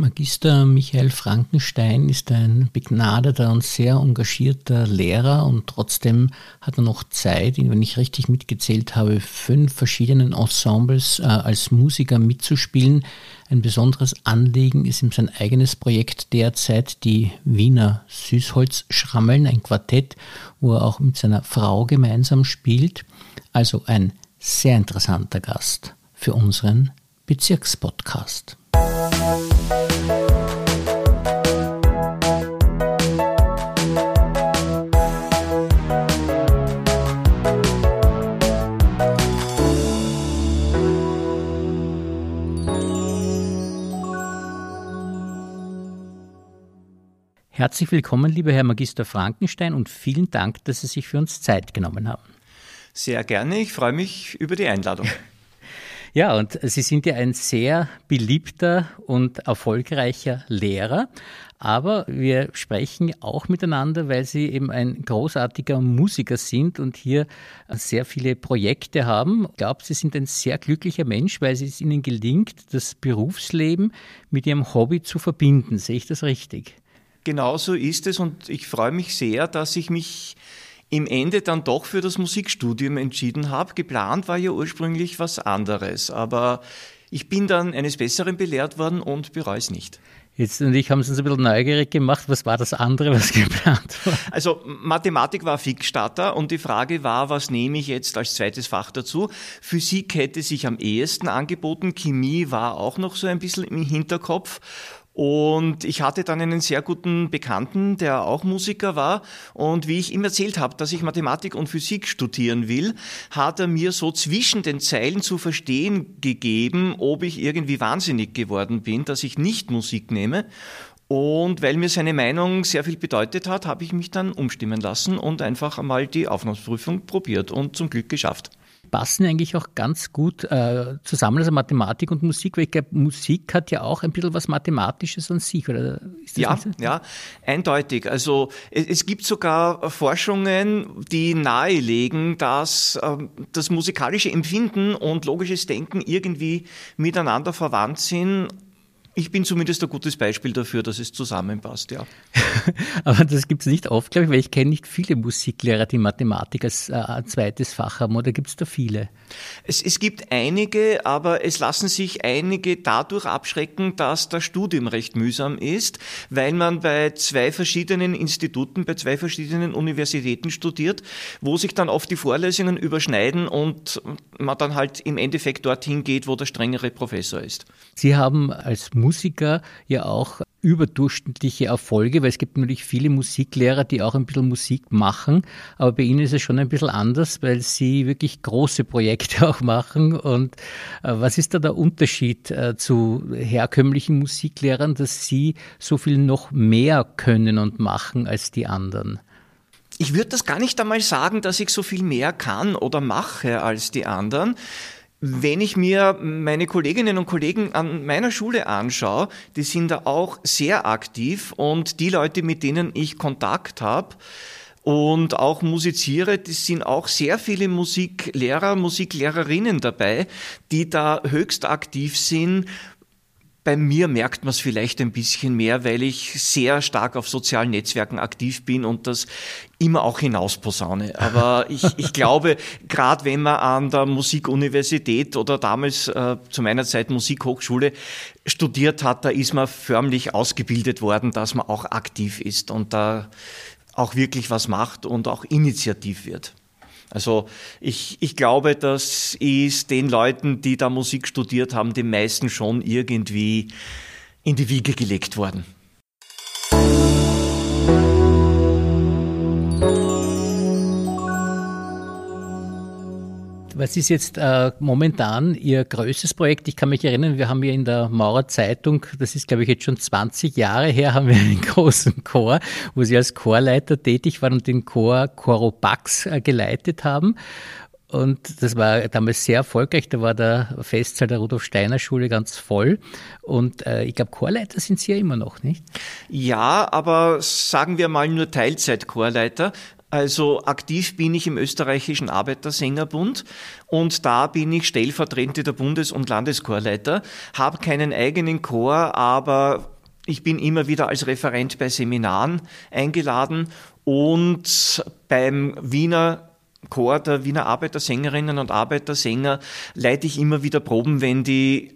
Magister Michael Frankenstein ist ein begnadeter und sehr engagierter Lehrer und trotzdem hat er noch Zeit, wenn ich richtig mitgezählt habe, 5 verschiedenen Ensembles als Musiker mitzuspielen. Ein besonderes Anliegen ist ihm sein eigenes Projekt derzeit, die Wiener Süßholzschrammeln, ein Quartett, wo er auch mit seiner Frau gemeinsam spielt. Also ein sehr interessanter Gast für unseren Bezirkspodcast. Herzlich willkommen, lieber Herr Magister Frankenstein, und vielen Dank, dass Sie sich für uns Zeit genommen haben. Sehr gerne, ich freue mich über die Einladung. Ja, und Sie sind ja ein sehr beliebter und erfolgreicher Lehrer, aber wir sprechen auch miteinander, weil Sie eben ein großartiger Musiker sind und hier sehr viele Projekte haben. Ich glaube, Sie sind ein sehr glücklicher Mensch, weil es Ihnen gelingt, das Berufsleben mit Ihrem Hobby zu verbinden. Sehe ich das richtig? Genau so ist es, und ich freue mich sehr, dass ich mich im Ende dann doch für das Musikstudium entschieden habe. Geplant war ja ursprünglich was anderes, aber ich bin dann eines Besseren belehrt worden und bereue es nicht. Jetzt und ich haben es uns ein bisschen neugierig gemacht. Was war das andere, was geplant war? Also Mathematik war Fixstarter und die Frage war, was nehme ich jetzt als zweites Fach dazu? Physik hätte sich am ehesten angeboten, Chemie war auch noch so ein bisschen im Hinterkopf. Und ich hatte dann einen sehr guten Bekannten, der auch Musiker war. Und wie ich ihm erzählt habe, dass ich Mathematik und Physik studieren will, hat er mir so zwischen den Zeilen zu verstehen gegeben, ob ich irgendwie wahnsinnig geworden bin, dass ich nicht Musik nehme. Und weil mir seine Meinung sehr viel bedeutet hat, habe ich mich dann umstimmen lassen und einfach einmal die Aufnahmeprüfung probiert und zum Glück geschafft. Passen eigentlich auch ganz gut zusammen, also Mathematik und Musik, weil ich glaube, Musik hat ja auch ein bisschen was Mathematisches an sich, oder? Ist das nicht so? Ja, eindeutig. Also es gibt sogar Forschungen, die nahelegen, dass das musikalische Empfinden und logisches Denken irgendwie miteinander verwandt sind. Ich bin zumindest ein gutes Beispiel dafür, dass es zusammenpasst, ja. Aber das gibt es nicht oft, glaube ich, weil ich kenne nicht viele Musiklehrer, die Mathematik als zweites Fach haben, oder gibt es da viele? Es gibt einige, aber es lassen sich einige dadurch abschrecken, dass das Studium recht mühsam ist, weil man bei 2 verschiedenen Instituten, bei 2 verschiedenen Universitäten studiert, wo sich dann oft die Vorlesungen überschneiden und man dann halt im Endeffekt dorthin geht, wo der strengere Professor ist. Sie haben als Musiker ja auch überdurchschnittliche Erfolge, weil es gibt natürlich viele Musiklehrer, die auch ein bisschen Musik machen, aber bei Ihnen ist es schon ein bisschen anders, weil Sie wirklich große Projekte auch machen. Und was ist da der Unterschied zu herkömmlichen Musiklehrern, dass Sie so viel noch mehr können und machen als die anderen? Ich würde das gar nicht einmal sagen, dass ich so viel mehr kann oder mache als die anderen. Wenn ich mir meine Kolleginnen und Kollegen an meiner Schule anschaue, die sind da auch sehr aktiv, und die Leute, mit denen ich Kontakt habe und auch musiziere, das sind auch sehr viele Musiklehrer, Musiklehrerinnen dabei, die da höchst aktiv sind. Bei mir merkt man es vielleicht ein bisschen mehr, weil ich sehr stark auf sozialen Netzwerken aktiv bin und das immer auch hinausposaune. Aber ich glaube, gerade wenn man an der Musikuniversität oder damals zu meiner Zeit Musikhochschule studiert hat, da ist man förmlich ausgebildet worden, dass man auch aktiv ist und da auch wirklich was macht und auch initiativ wird. Also ich glaube, das ist den Leuten, die da Musik studiert haben, den meisten schon irgendwie in die Wiege gelegt worden. Was ist jetzt momentan Ihr größtes Projekt? Ich kann mich erinnern, wir haben ja in der Maurerzeitung, das ist glaube ich jetzt schon 20 Jahre her, haben wir einen großen Chor, wo Sie als Chorleiter tätig waren und den Chor Coropax geleitet haben. Und das war damals sehr erfolgreich, da war der Festsaal der Rudolf-Steiner-Schule ganz voll. Und ich glaube, Chorleiter sind Sie ja immer noch, nicht? Ja, aber sagen wir mal nur Teilzeit-Chorleiter. Also aktiv bin ich im Österreichischen Arbeitersängerbund und da bin ich stellvertretender Bundes- und Landeschorleiter, habe keinen eigenen Chor, aber ich bin immer wieder als Referent bei Seminaren eingeladen und beim Wiener Chor der Wiener Arbeitersängerinnen und Arbeitersänger leite ich immer wieder Proben, wenn die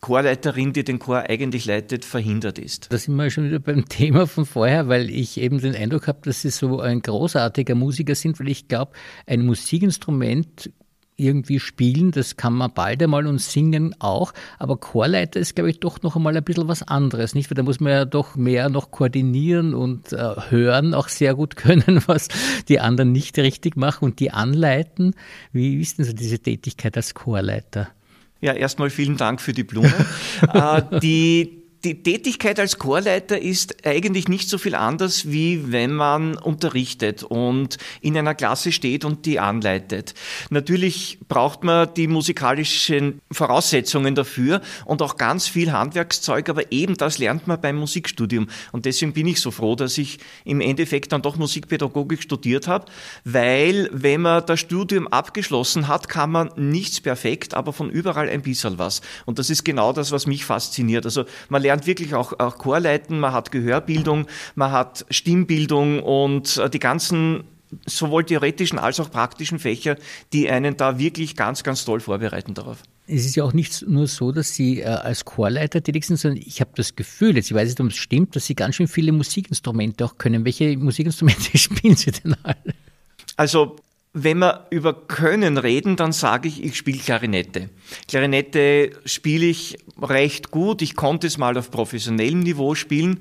Chorleiterin, die den Chor eigentlich leitet, verhindert ist. Da sind wir schon wieder beim Thema von vorher, weil ich eben den Eindruck habe, dass Sie so ein großartiger Musiker sind, weil ich glaube, ein Musikinstrument irgendwie spielen, das kann man bald einmal und singen auch, aber Chorleiter ist, glaube ich, doch noch einmal ein bisschen was anderes, nicht? Weil da muss man ja doch mehr noch koordinieren und hören, auch sehr gut können, was die anderen nicht richtig machen und die anleiten. Wie ist denn so diese Tätigkeit als Chorleiter? Ja, erstmal vielen Dank für die Blume. Die Tätigkeit als Chorleiter ist eigentlich nicht so viel anders, wie wenn man unterrichtet und in einer Klasse steht und die anleitet. Natürlich braucht man die musikalischen Voraussetzungen dafür und auch ganz viel Handwerkszeug, aber eben das lernt man beim Musikstudium. Und deswegen bin ich so froh, dass ich im Endeffekt dann doch Musikpädagogik studiert habe, weil wenn man das Studium abgeschlossen hat, kann man nichts perfekt, aber von überall ein bisschen was. Und das ist genau das, was mich fasziniert. Also man lernt wirklich auch Chorleiten, man hat Gehörbildung, man hat Stimmbildung und die ganzen sowohl theoretischen als auch praktischen Fächer, die einen da wirklich ganz, ganz toll vorbereiten darauf. Es ist ja auch nicht nur so, dass Sie als Chorleiter tätig sind, sondern ich habe das Gefühl, jetzt ich weiß nicht, ob es stimmt, dass Sie ganz schön viele Musikinstrumente auch können. Welche Musikinstrumente spielen Sie denn alle? Also wenn wir über Können reden, dann sage ich, ich spiele Klarinette. Klarinette spiele ich recht gut. Ich konnte es mal auf professionellem Niveau spielen.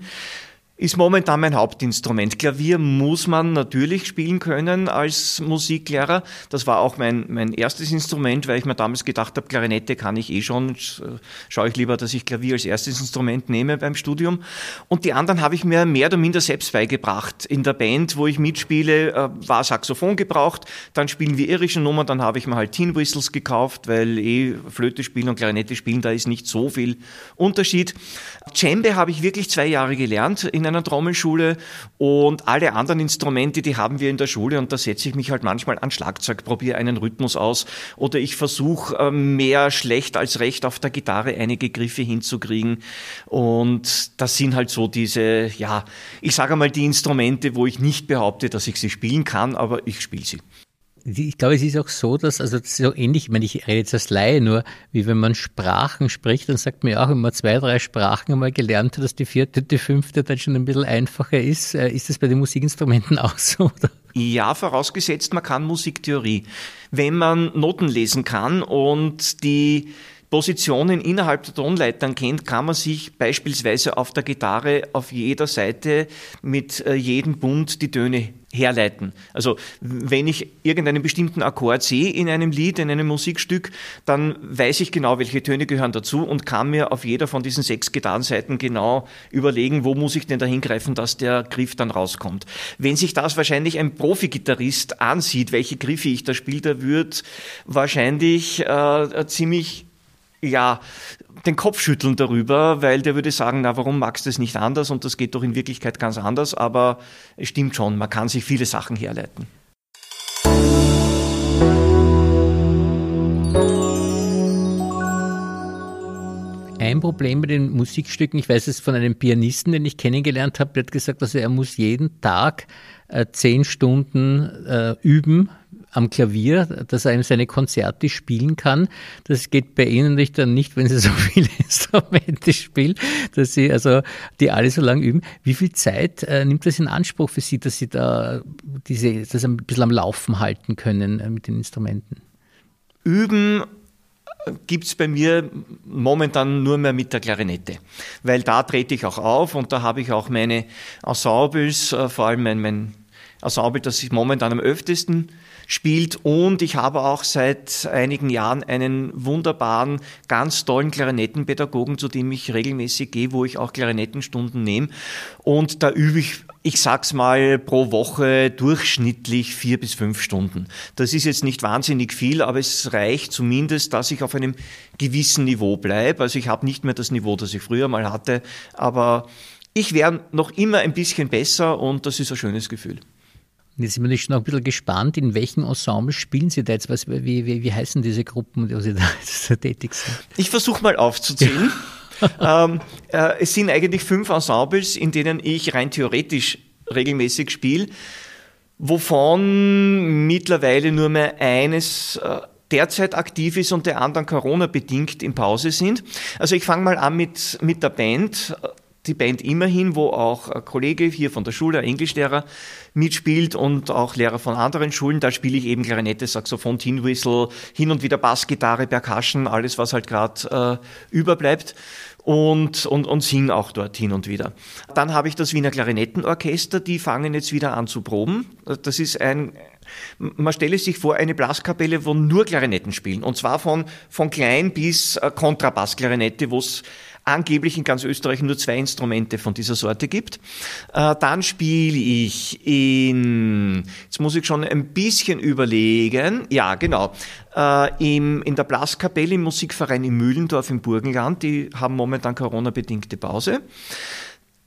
Ist momentan mein Hauptinstrument. Klavier muss man natürlich spielen können als Musiklehrer. Das war auch mein erstes Instrument, weil ich mir damals gedacht habe, Klarinette kann ich eh schon. Schaue ich lieber, dass ich Klavier als erstes Instrument nehme beim Studium. Und die anderen habe ich mir mehr oder minder selbst beigebracht. In der Band, wo ich mitspiele, war Saxophon gebraucht. Dann spielen wir irische Nummern. Dann habe ich mir halt Tin Whistles gekauft, weil Flöte spielen und Klarinette spielen, da ist nicht so viel Unterschied. Djembe habe ich wirklich 2 Jahre gelernt in einer Trommelschule und alle anderen Instrumente, die haben wir in der Schule und da setze ich mich halt manchmal an Schlagzeug, probiere einen Rhythmus aus oder ich versuche mehr schlecht als recht auf der Gitarre einige Griffe hinzukriegen und das sind halt so diese, ja, ich sage einmal die Instrumente, wo ich nicht behaupte, dass ich sie spielen kann, aber ich spiele sie. Ich glaube, es ist auch so, dass, also das ist auch ähnlich, ich meine, ich rede jetzt als Laie nur, wie wenn man Sprachen spricht, dann sagt man ja auch, wenn man 2, 3 Sprachen einmal gelernt hat, dass die 4., die 5. dann schon ein bisschen einfacher ist. Ist das bei den Musikinstrumenten auch so, oder? Ja, vorausgesetzt, man kann Musiktheorie. Wenn man Noten lesen kann und die Positionen innerhalb der Tonleitern kennt, kann man sich beispielsweise auf der Gitarre auf jeder Seite mit jedem Bund die Töne herleiten. Also wenn ich irgendeinen bestimmten Akkord sehe in einem Lied, in einem Musikstück, dann weiß ich genau, welche Töne gehören dazu und kann mir auf jeder von diesen 6 Gitarrenseiten genau überlegen, wo muss ich denn da hingreifen, dass der Griff dann rauskommt. Wenn sich das wahrscheinlich ein Profi-Gitarrist ansieht, welche Griffe ich da spiele, der wird wahrscheinlich ziemlich den Kopf schütteln darüber, weil der würde sagen, na, warum magst du es nicht anders? Und das geht doch in Wirklichkeit ganz anders, aber es stimmt schon, man kann sich viele Sachen herleiten. Ein Problem bei den Musikstücken, ich weiß es von einem Pianisten, den ich kennengelernt habe, der hat gesagt, also er muss jeden Tag 10 Stunden üben am Klavier, dass er eben seine Konzerte spielen kann. Das geht bei Ihnen natürlich dann nicht, wenn Sie so viele Instrumente spielen, dass Sie also die alle so lange üben. Wie viel Zeit nimmt das in Anspruch für Sie, dass Sie da das ein bisschen am Laufen halten können mit den Instrumenten? Üben gibt es bei mir momentan nur mehr mit der Klarinette, weil da trete ich auch auf und da habe ich auch meine Ensembles, vor allem mein Ensemble, das ich momentan am öftesten spielt und ich habe auch seit einigen Jahren einen wunderbaren, ganz tollen Klarinettenpädagogen, zu dem ich regelmäßig gehe, wo ich auch Klarinettenstunden nehme und da übe ich sag's mal, pro Woche durchschnittlich 4 bis 5 Stunden. Das ist jetzt nicht wahnsinnig viel, aber es reicht zumindest, dass ich auf einem gewissen Niveau bleibe. Also ich habe nicht mehr das Niveau, das ich früher mal hatte, aber ich wäre noch immer ein bisschen besser und das ist ein schönes Gefühl. Und jetzt sind wir schon noch ein bisschen gespannt, in welchen Ensemble spielen Sie da jetzt? Was, wie heißen diese Gruppen, wo Sie da jetzt tätig sind? Ich versuche mal aufzuzählen. Ja. Es sind eigentlich 5 Ensembles, in denen ich rein theoretisch regelmäßig spiele, wovon mittlerweile nur mehr eines derzeit aktiv ist und der anderen Corona-bedingt in Pause sind. Also ich fange mal an mit der Band. Die Band Immerhin, wo auch ein Kollege hier von der Schule, ein Englischlehrer, mitspielt und auch Lehrer von anderen Schulen. Da spiele ich eben Klarinette, Saxophon, Tin Whistle, hin und wieder Bassgitarre, Percussion, alles, was halt gerade überbleibt. Und singe auch dort hin und wieder. Dann habe ich das Wiener Klarinettenorchester, die fangen jetzt wieder an zu proben. Das ist man stelle sich vor, eine Blaskapelle, wo nur Klarinetten spielen. Und zwar von klein bis Kontrabassklarinette, wo es angeblich in ganz Österreich nur 2 Instrumente von dieser Sorte gibt. Dann spiele ich jetzt muss ich schon ein bisschen überlegen, ja genau, in der Blaskapelle im Musikverein in Mühlendorf im Burgenland, die haben momentan Corona-bedingte Pause.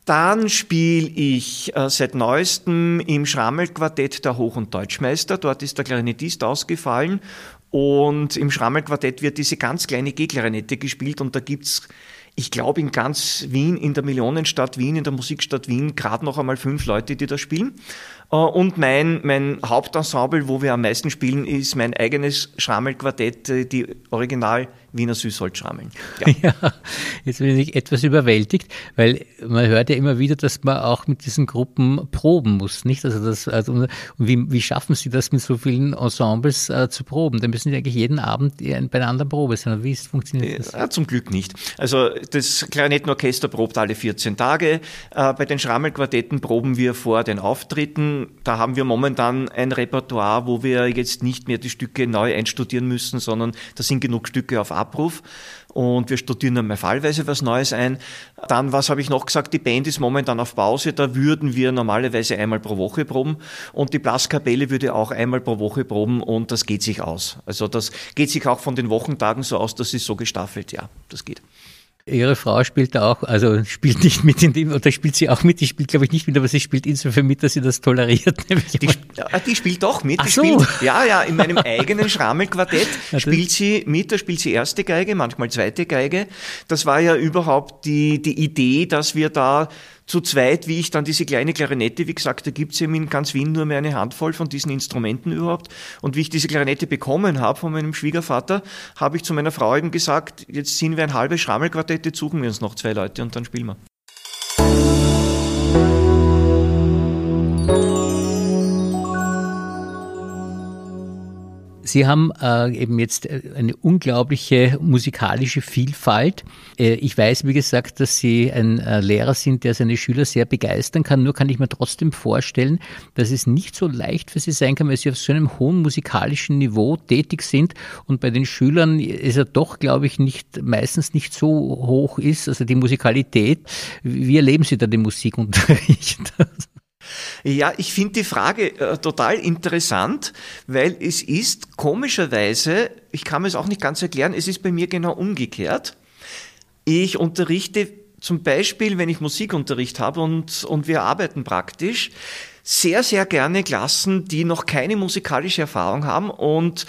Dann spiele ich seit neuestem im Schrammelquartett der Hoch- und Deutschmeister, dort ist der Klarinettist ausgefallen und im Schrammelquartett wird diese ganz kleine G-Klarinette gespielt und da gibt's, ich glaube, in ganz Wien, in der Millionenstadt Wien, in der Musikstadt Wien, gerade noch einmal 5 Leute, die da spielen. Und mein Hauptensemble, wo wir am meisten spielen, ist mein eigenes Schrammelquartett, die Original Wiener Süßholzschrammeln. Ja. Ja, jetzt bin ich etwas überwältigt, weil man hört ja immer wieder, dass man auch mit diesen Gruppen proben muss, nicht? Und wie schaffen Sie das, mit so vielen Ensembles zu proben? Da müssen Sie eigentlich jeden Abend bei einer anderen Probe sein. Wie funktioniert das? Ja, zum Glück nicht. Also das Klarinettenorchester probt alle 14 Tage. Bei den Schrammelquartetten proben wir vor den Auftritten. Da haben wir momentan ein Repertoire, wo wir jetzt nicht mehr die Stücke neu einstudieren müssen, sondern da sind genug Stücke auf Abruf und wir studieren dann mal fallweise was Neues ein. Dann, was habe ich noch gesagt, die Band ist momentan auf Pause, da würden wir normalerweise einmal pro Woche proben und die Blaskapelle würde auch einmal pro Woche proben und das geht sich aus. Also das geht sich auch von den Wochentagen so aus, das ist so gestaffelt, ja, das geht. Ihre Frau spielt da auch, also spielt nicht mit in dem, oder spielt sie auch mit? Die spielt, glaube ich, nicht mit, aber sie spielt insofern mit, dass sie das toleriert. Die spielt auch mit. Ach so. Ja, in meinem eigenen Schrammelquartett spielt sie mit, da spielt sie erste Geige, manchmal zweite Geige. Das war ja überhaupt die Idee, dass wir da zu zweit, wie ich dann diese kleine Klarinette, wie gesagt, da gibt's eben in ganz Wien nur mehr eine Handvoll von diesen Instrumenten überhaupt. Und wie ich diese Klarinette bekommen habe von meinem Schwiegervater, habe ich zu meiner Frau eben gesagt, jetzt sind wir ein halbes Schrammelquartett, jetzt suchen wir uns noch 2 Leute und dann spielen wir. Sie haben eben jetzt eine unglaubliche musikalische Vielfalt. Ich weiß, wie gesagt, dass Sie ein Lehrer sind, der seine Schüler sehr begeistern kann. Nur kann ich mir trotzdem vorstellen, dass es nicht so leicht für Sie sein kann, weil Sie auf so einem hohen musikalischen Niveau tätig sind und bei den Schülern ist er doch, glaube ich, meistens nicht so hoch ist, also die Musikalität. Wie erleben Sie da den Musikunterricht? Ja, ich finde die Frage total interessant, weil es ist komischerweise, ich kann mir es auch nicht ganz erklären, es ist bei mir genau umgekehrt. Ich unterrichte zum Beispiel, wenn ich Musikunterricht habe und wir arbeiten praktisch, sehr, sehr gerne Klassen, die noch keine musikalische Erfahrung haben und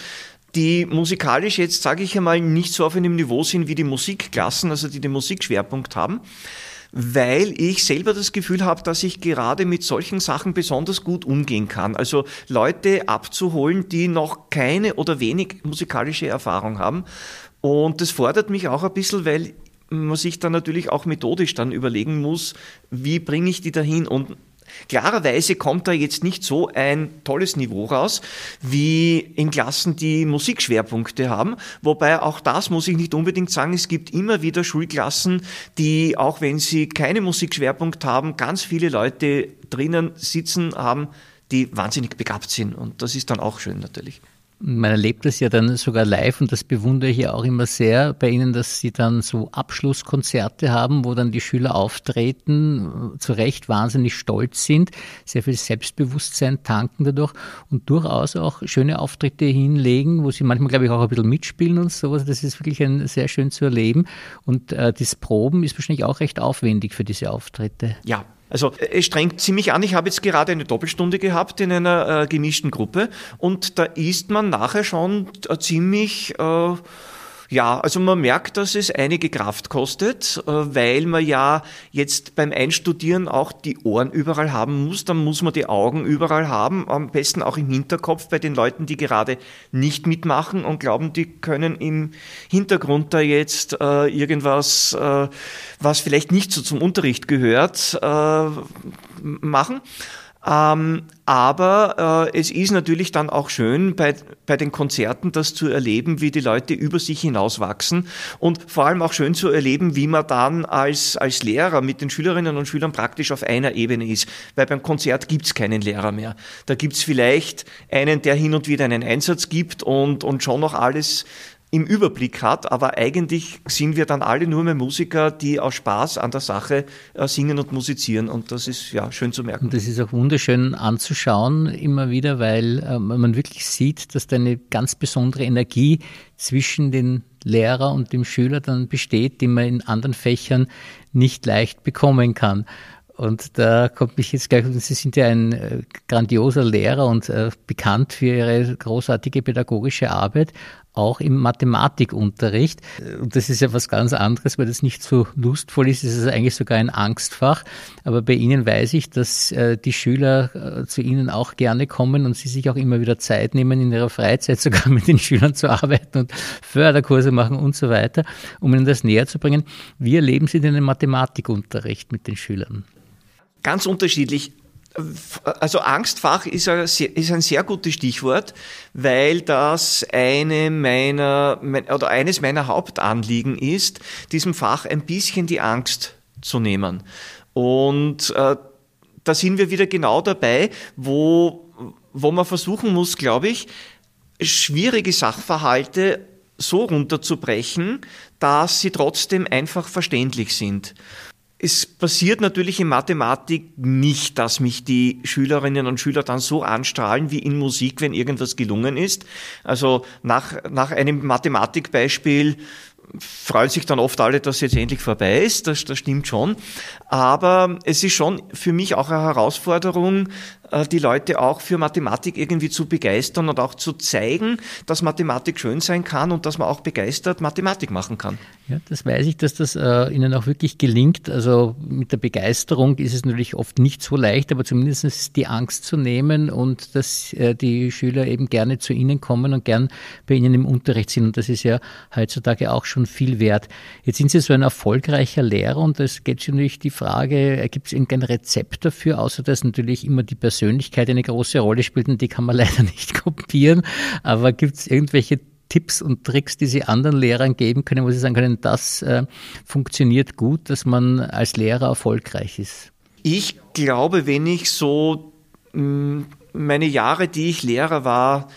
die musikalisch jetzt, sage ich einmal, nicht so auf einem Niveau sind wie die Musikklassen, also die den Musikschwerpunkt haben. Weil ich selber das Gefühl habe, dass ich gerade mit solchen Sachen besonders gut umgehen kann. Also Leute abzuholen, die noch keine oder wenig musikalische Erfahrung haben. Und das fordert mich auch ein bisschen, weil man sich dann natürlich auch methodisch dann überlegen muss, wie bringe ich die dahin? Und klarerweise kommt da jetzt nicht so ein tolles Niveau raus, wie in Klassen, die Musikschwerpunkte haben. Wobei auch das muss ich nicht unbedingt sagen, es gibt immer wieder Schulklassen, die, auch wenn sie keinen Musikschwerpunkt haben, ganz viele Leute drinnen sitzen haben, die wahnsinnig begabt sind. Und das ist dann auch schön natürlich. Man erlebt das ja dann sogar live und das bewundere ich ja auch immer sehr bei Ihnen, dass Sie dann so Abschlusskonzerte haben, wo dann die Schüler auftreten, zu Recht wahnsinnig stolz sind, sehr viel Selbstbewusstsein tanken dadurch und durchaus auch schöne Auftritte hinlegen, wo Sie manchmal, glaube ich, auch ein bisschen mitspielen und sowas. Das ist wirklich sehr schön zu erleben und das Proben ist wahrscheinlich auch recht aufwendig für diese Auftritte. Ja. Also es strengt ziemlich an. Ich habe jetzt gerade eine Doppelstunde gehabt in einer gemischten Gruppe und da ist man nachher schon ziemlich... Ja, also man merkt, dass es einige Kraft kostet, weil man ja jetzt beim Einstudieren auch die Ohren überall haben muss, dann muss man die Augen überall haben, am besten auch im Hinterkopf bei den Leuten, die gerade nicht mitmachen und glauben, die können im Hintergrund da jetzt irgendwas, was vielleicht nicht so zum Unterricht gehört, machen. Aber es ist natürlich dann auch schön, bei den Konzerten das zu erleben, wie die Leute über sich hinauswachsen und vor allem auch schön zu erleben, wie man dann als Lehrer mit den Schülerinnen und Schülern praktisch auf einer Ebene ist. Weil beim Konzert gibt's keinen Lehrer mehr. Da gibt's vielleicht einen, der hin und wieder einen Einsatz gibt und schon noch alles im Überblick hat, aber eigentlich sind wir dann alle nur mehr Musiker, die aus Spaß an der Sache singen und musizieren und das ist ja schön zu merken. Und das ist auch wunderschön anzuschauen immer wieder, weil man wirklich sieht, dass da eine ganz besondere Energie zwischen den Lehrer und dem Schüler dann besteht, die man in anderen Fächern nicht leicht bekommen kann. Und da kommt mich jetzt gleich, Sie sind ja ein grandioser Lehrer und bekannt für Ihre großartige pädagogische Arbeit, auch im Mathematikunterricht. Und das ist ja was ganz anderes, weil das nicht so lustvoll ist. Es ist eigentlich sogar ein Angstfach. Aber bei Ihnen weiß ich, dass die Schüler zu Ihnen auch gerne kommen und Sie sich auch immer wieder Zeit nehmen, in Ihrer Freizeit sogar mit den Schülern zu arbeiten und Förderkurse machen und so weiter, um Ihnen das näher zu bringen. Wie erleben Sie denn den Mathematikunterricht mit den Schülern? Ganz unterschiedlich. Also Angstfach ist ein sehr gutes Stichwort, weil das eines meiner Hauptanliegen ist, diesem Fach ein bisschen die Angst zu nehmen. Und da sind wir wieder genau dabei, wo man versuchen muss, glaube ich, schwierige Sachverhalte so runterzubrechen, dass sie trotzdem einfach verständlich sind. Es passiert natürlich in Mathematik nicht, dass mich die Schülerinnen und Schüler dann so anstrahlen wie in Musik, wenn irgendwas gelungen ist. Also nach einem Mathematikbeispiel freuen sich dann oft alle, dass jetzt endlich vorbei ist. Das stimmt schon. Aber es ist schon für mich auch eine Herausforderung, die Leute auch für Mathematik irgendwie zu begeistern und auch zu zeigen, dass Mathematik schön sein kann und dass man auch begeistert Mathematik machen kann. Ja, das weiß ich, dass das Ihnen auch wirklich gelingt. Also mit der Begeisterung ist es natürlich oft nicht so leicht, aber zumindest die Angst zu nehmen und dass die Schüler eben gerne zu Ihnen kommen und gern bei Ihnen im Unterricht sind. Und das ist ja heutzutage auch schon viel wert. Jetzt sind Sie so ein erfolgreicher Lehrer und es geht natürlich die Frage, gibt es irgendein Rezept dafür, außer dass natürlich immer die Persönlichkeit eine große Rolle spielt und die kann man leider nicht kopieren, aber gibt es irgendwelche Tipps und Tricks, die Sie anderen Lehrern geben können, wo Sie sagen können, das funktioniert gut, dass man als Lehrer erfolgreich ist? Ich glaube, wenn ich so meine Jahre, die ich Lehrer war,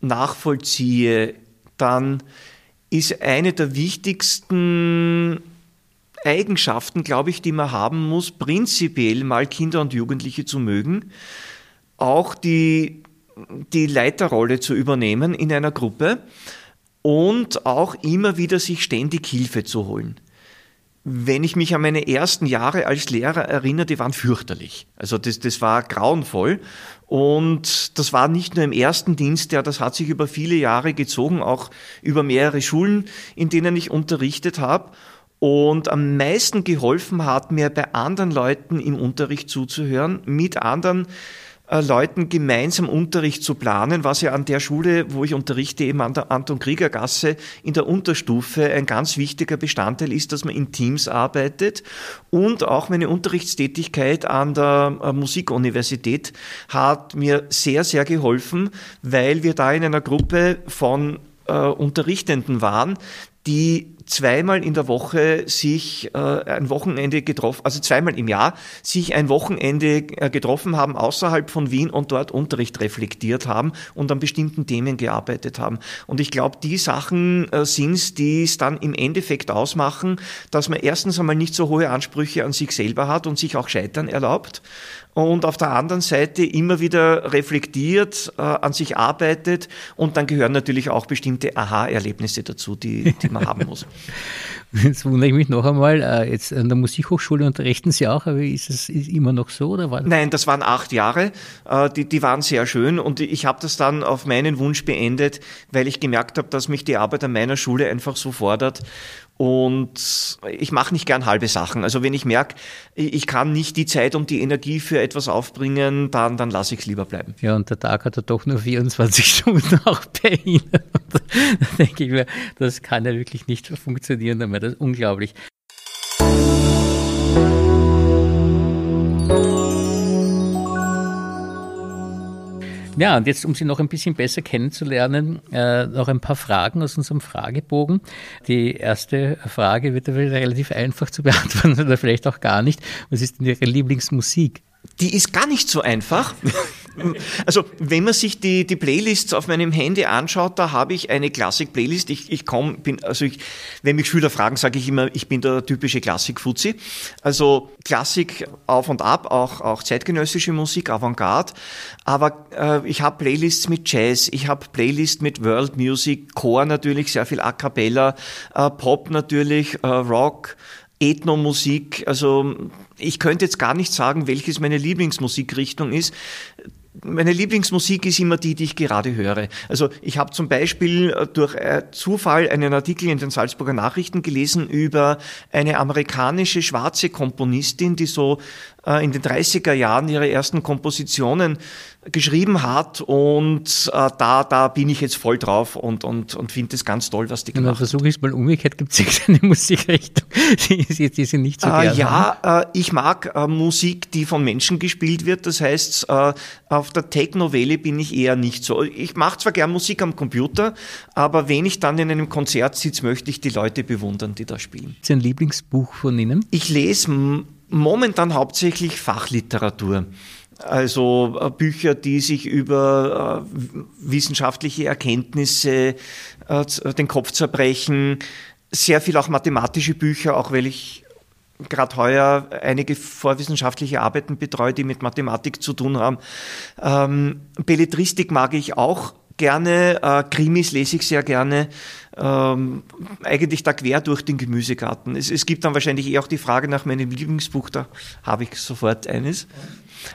nachvollziehe, dann ist eine der wichtigsten Eigenschaften, glaube ich, die man haben muss, prinzipiell mal Kinder und Jugendliche zu mögen, auch die Leiterrolle zu übernehmen in einer Gruppe und auch immer wieder sich ständig Hilfe zu holen. Wenn ich mich an meine ersten Jahre als Lehrer erinnere, die waren fürchterlich. Also das war grauenvoll und das war nicht nur im ersten Dienst, ja, das hat sich über viele Jahre gezogen, auch über mehrere Schulen, in denen ich unterrichtet habe. Und am meisten geholfen hat mir, bei anderen Leuten im Unterricht zuzuhören, mit anderen Leuten gemeinsam Unterricht zu planen, was ja an der Schule, wo ich unterrichte, eben an der Anton-Krieger-Gasse in der Unterstufe ein ganz wichtiger Bestandteil ist, dass man in Teams arbeitet. Und auch meine Unterrichtstätigkeit an der Musikuniversität hat mir sehr, sehr geholfen, weil wir da in einer Gruppe von Unterrichtenden waren, die zweimal in der Woche sich ein Wochenende getroffen, also zweimal im Jahr sich ein Wochenende getroffen haben außerhalb von Wien und dort Unterricht reflektiert haben und an bestimmten Themen gearbeitet haben. Und ich glaube, die Sachen sind es, die es dann im Endeffekt ausmachen, dass man erstens einmal nicht so hohe Ansprüche an sich selber hat und sich auch Scheitern erlaubt. und auf der anderen Seite immer wieder reflektiert, an sich arbeitet, und dann gehören natürlich auch bestimmte Aha-Erlebnisse dazu, die man haben muss. Jetzt wundere ich mich noch einmal, jetzt an der Musikhochschule unterrichten Sie auch, aber ist es immer noch so? Oder war das? Nein, das waren 8 Jahre, die waren sehr schön, und ich habe das dann auf meinen Wunsch beendet, weil ich gemerkt habe, dass mich die Arbeit an meiner Schule einfach so fordert. Und ich mache nicht gern halbe Sachen. Also wenn ich merke, ich kann nicht die Zeit und die Energie für etwas aufbringen, dann lasse ich es lieber bleiben. Ja, und der Tag hat er doch nur 24 Stunden auch bei Ihnen. Und da denke ich mir, das kann ja wirklich nicht funktionieren mehr. Das ist unglaublich. Ja, und jetzt, um Sie noch ein bisschen besser kennenzulernen, noch ein paar Fragen aus unserem Fragebogen. Die erste Frage wird relativ einfach zu beantworten oder vielleicht auch gar nicht. Was ist denn Ihre Lieblingsmusik? Die ist gar nicht so einfach. Also wenn man sich die Playlists auf meinem Handy anschaut, da habe ich eine Klassik-Playlist. Wenn mich Schüler fragen, sage ich immer, ich bin der typische Klassik-Fuzzi. Also Klassik auf und ab, auch zeitgenössische Musik, Avantgarde. Aber ich habe Playlists mit Jazz, ich habe Playlists mit World Music, Chor natürlich, sehr viel A Cappella, Pop natürlich, Rock, Ethnomusik. Also ich könnte jetzt gar nicht sagen, welches meine Lieblingsmusikrichtung ist. Meine Lieblingsmusik ist immer die ich gerade höre. Also ich habe zum Beispiel durch Zufall einen Artikel in den Salzburger Nachrichten gelesen über eine amerikanische schwarze Komponistin, die so in den 30er Jahren ihre ersten Kompositionen geschrieben hat, und da bin ich jetzt voll drauf und finde es ganz toll, was die gemacht hat. Versuche ich es mal umgekehrt, gibt es eine Musikrichtung, die Sie nicht so gerne haben? Ich mag Musik, die von Menschen gespielt wird, das heißt, auf der Techno-Welle bin ich eher nicht so. Ich mache zwar gern Musik am Computer, aber wenn ich dann in einem Konzert sitze, möchte ich die Leute bewundern, die da spielen. Ist ein Lieblingsbuch von Ihnen? Ich lese momentan hauptsächlich Fachliteratur. Also Bücher, die sich über wissenschaftliche Erkenntnisse den Kopf zerbrechen. Sehr viel auch mathematische Bücher, auch weil ich gerade heuer einige vorwissenschaftliche Arbeiten betreue, die mit Mathematik zu tun haben. Belletristik mag ich auch gerne, Krimis lese ich sehr gerne, eigentlich da quer durch den Gemüsegarten. Es gibt dann wahrscheinlich auch die Frage nach meinem Lieblingsbuch, da habe ich sofort eines,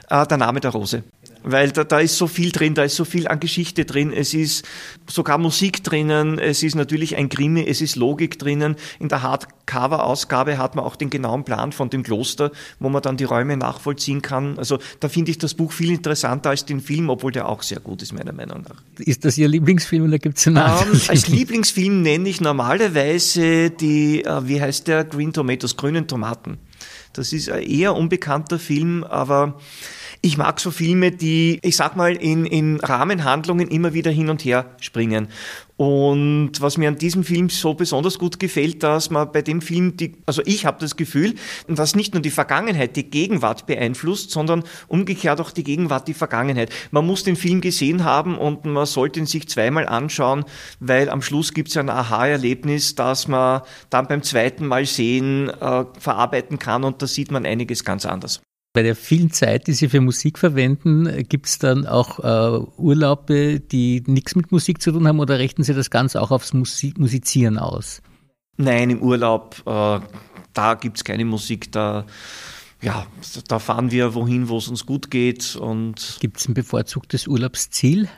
Der Name der Rose. Weil da ist so viel drin, da ist so viel an Geschichte drin, es ist sogar Musik drinnen, es ist natürlich ein Krimi, es ist Logik drinnen. In der Hardcover-Ausgabe hat man auch den genauen Plan von dem Kloster, wo man dann die Räume nachvollziehen kann. Also da finde ich das Buch viel interessanter als den Film, obwohl der auch sehr gut ist, meiner Meinung nach. Ist das Ihr Lieblingsfilm oder gibt es einen anderen? Als Lieblingsfilm nenne ich normalerweise Green Tomatoes, grünen Tomaten. Das ist ein eher unbekannter Film, aber ich mag so Filme, die, ich sag mal, in Rahmenhandlungen immer wieder hin und her springen. Und was mir an diesem Film so besonders gut gefällt, dass man bei dem Film, ich habe das Gefühl, dass nicht nur die Vergangenheit die Gegenwart beeinflusst, sondern umgekehrt auch die Gegenwart die Vergangenheit. Man muss den Film gesehen haben und man sollte ihn sich zweimal anschauen, weil am Schluss gibt es ein Aha-Erlebnis, das man dann beim zweiten Mal sehen verarbeiten kann, und da sieht man einiges ganz anders. Bei der vielen Zeit, die Sie für Musik verwenden, gibt es dann auch Urlaube, die nichts mit Musik zu tun haben, oder richten Sie das Ganze auch aufs Musizieren aus? Nein, im Urlaub, da gibt es keine Musik, da fahren wir wohin, wo es uns gut geht. Gibt es ein bevorzugtes Urlaubsziel?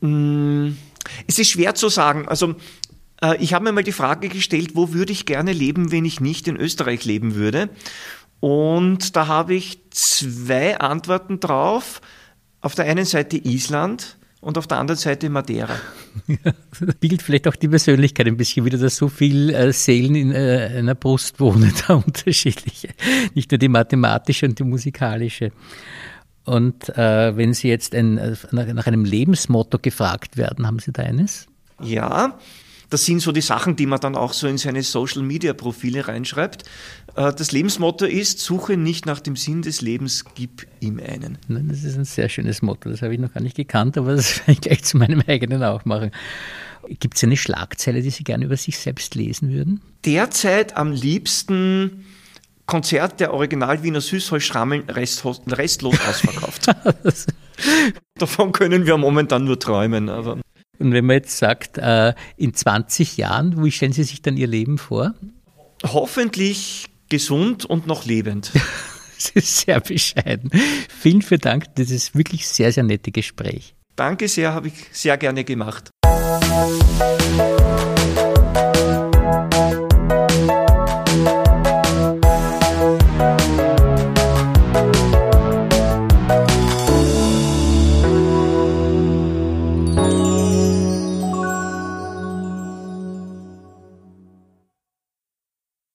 Es ist schwer zu sagen, also ich habe mir mal die Frage gestellt, wo würde ich gerne leben, wenn ich nicht in Österreich leben würde? Und da habe ich 2 Antworten drauf. Auf der einen Seite Island und auf der anderen Seite Madeira. Ja, das bildet vielleicht auch die Persönlichkeit ein bisschen wieder, dass so viele Seelen in einer Brust wohnen, da unterschiedliche. Nicht nur die mathematische und die musikalische. Und wenn Sie jetzt nach einem Lebensmotto gefragt werden, haben Sie da eines? Ja. Das sind so die Sachen, die man dann auch so in seine Social-Media-Profile reinschreibt. Das Lebensmotto ist, suche nicht nach dem Sinn des Lebens, gib ihm einen. Nein, das ist ein sehr schönes Motto, das habe ich noch gar nicht gekannt, aber das werde ich gleich zu meinem eigenen auch machen. Gibt es eine Schlagzeile, die Sie gerne über sich selbst lesen würden? Derzeit am liebsten Konzert der Original-Wiener Süßholzschrammeln restlos ausverkauft. Davon können wir momentan nur träumen. Aber. Und wenn man jetzt sagt, in 20 Jahren, wie stellen Sie sich dann Ihr Leben vor? Hoffentlich gesund und noch lebend. Das ist sehr bescheiden. Vielen Dank, das ist wirklich sehr, sehr nette Gespräch. Danke sehr, habe ich sehr gerne gemacht.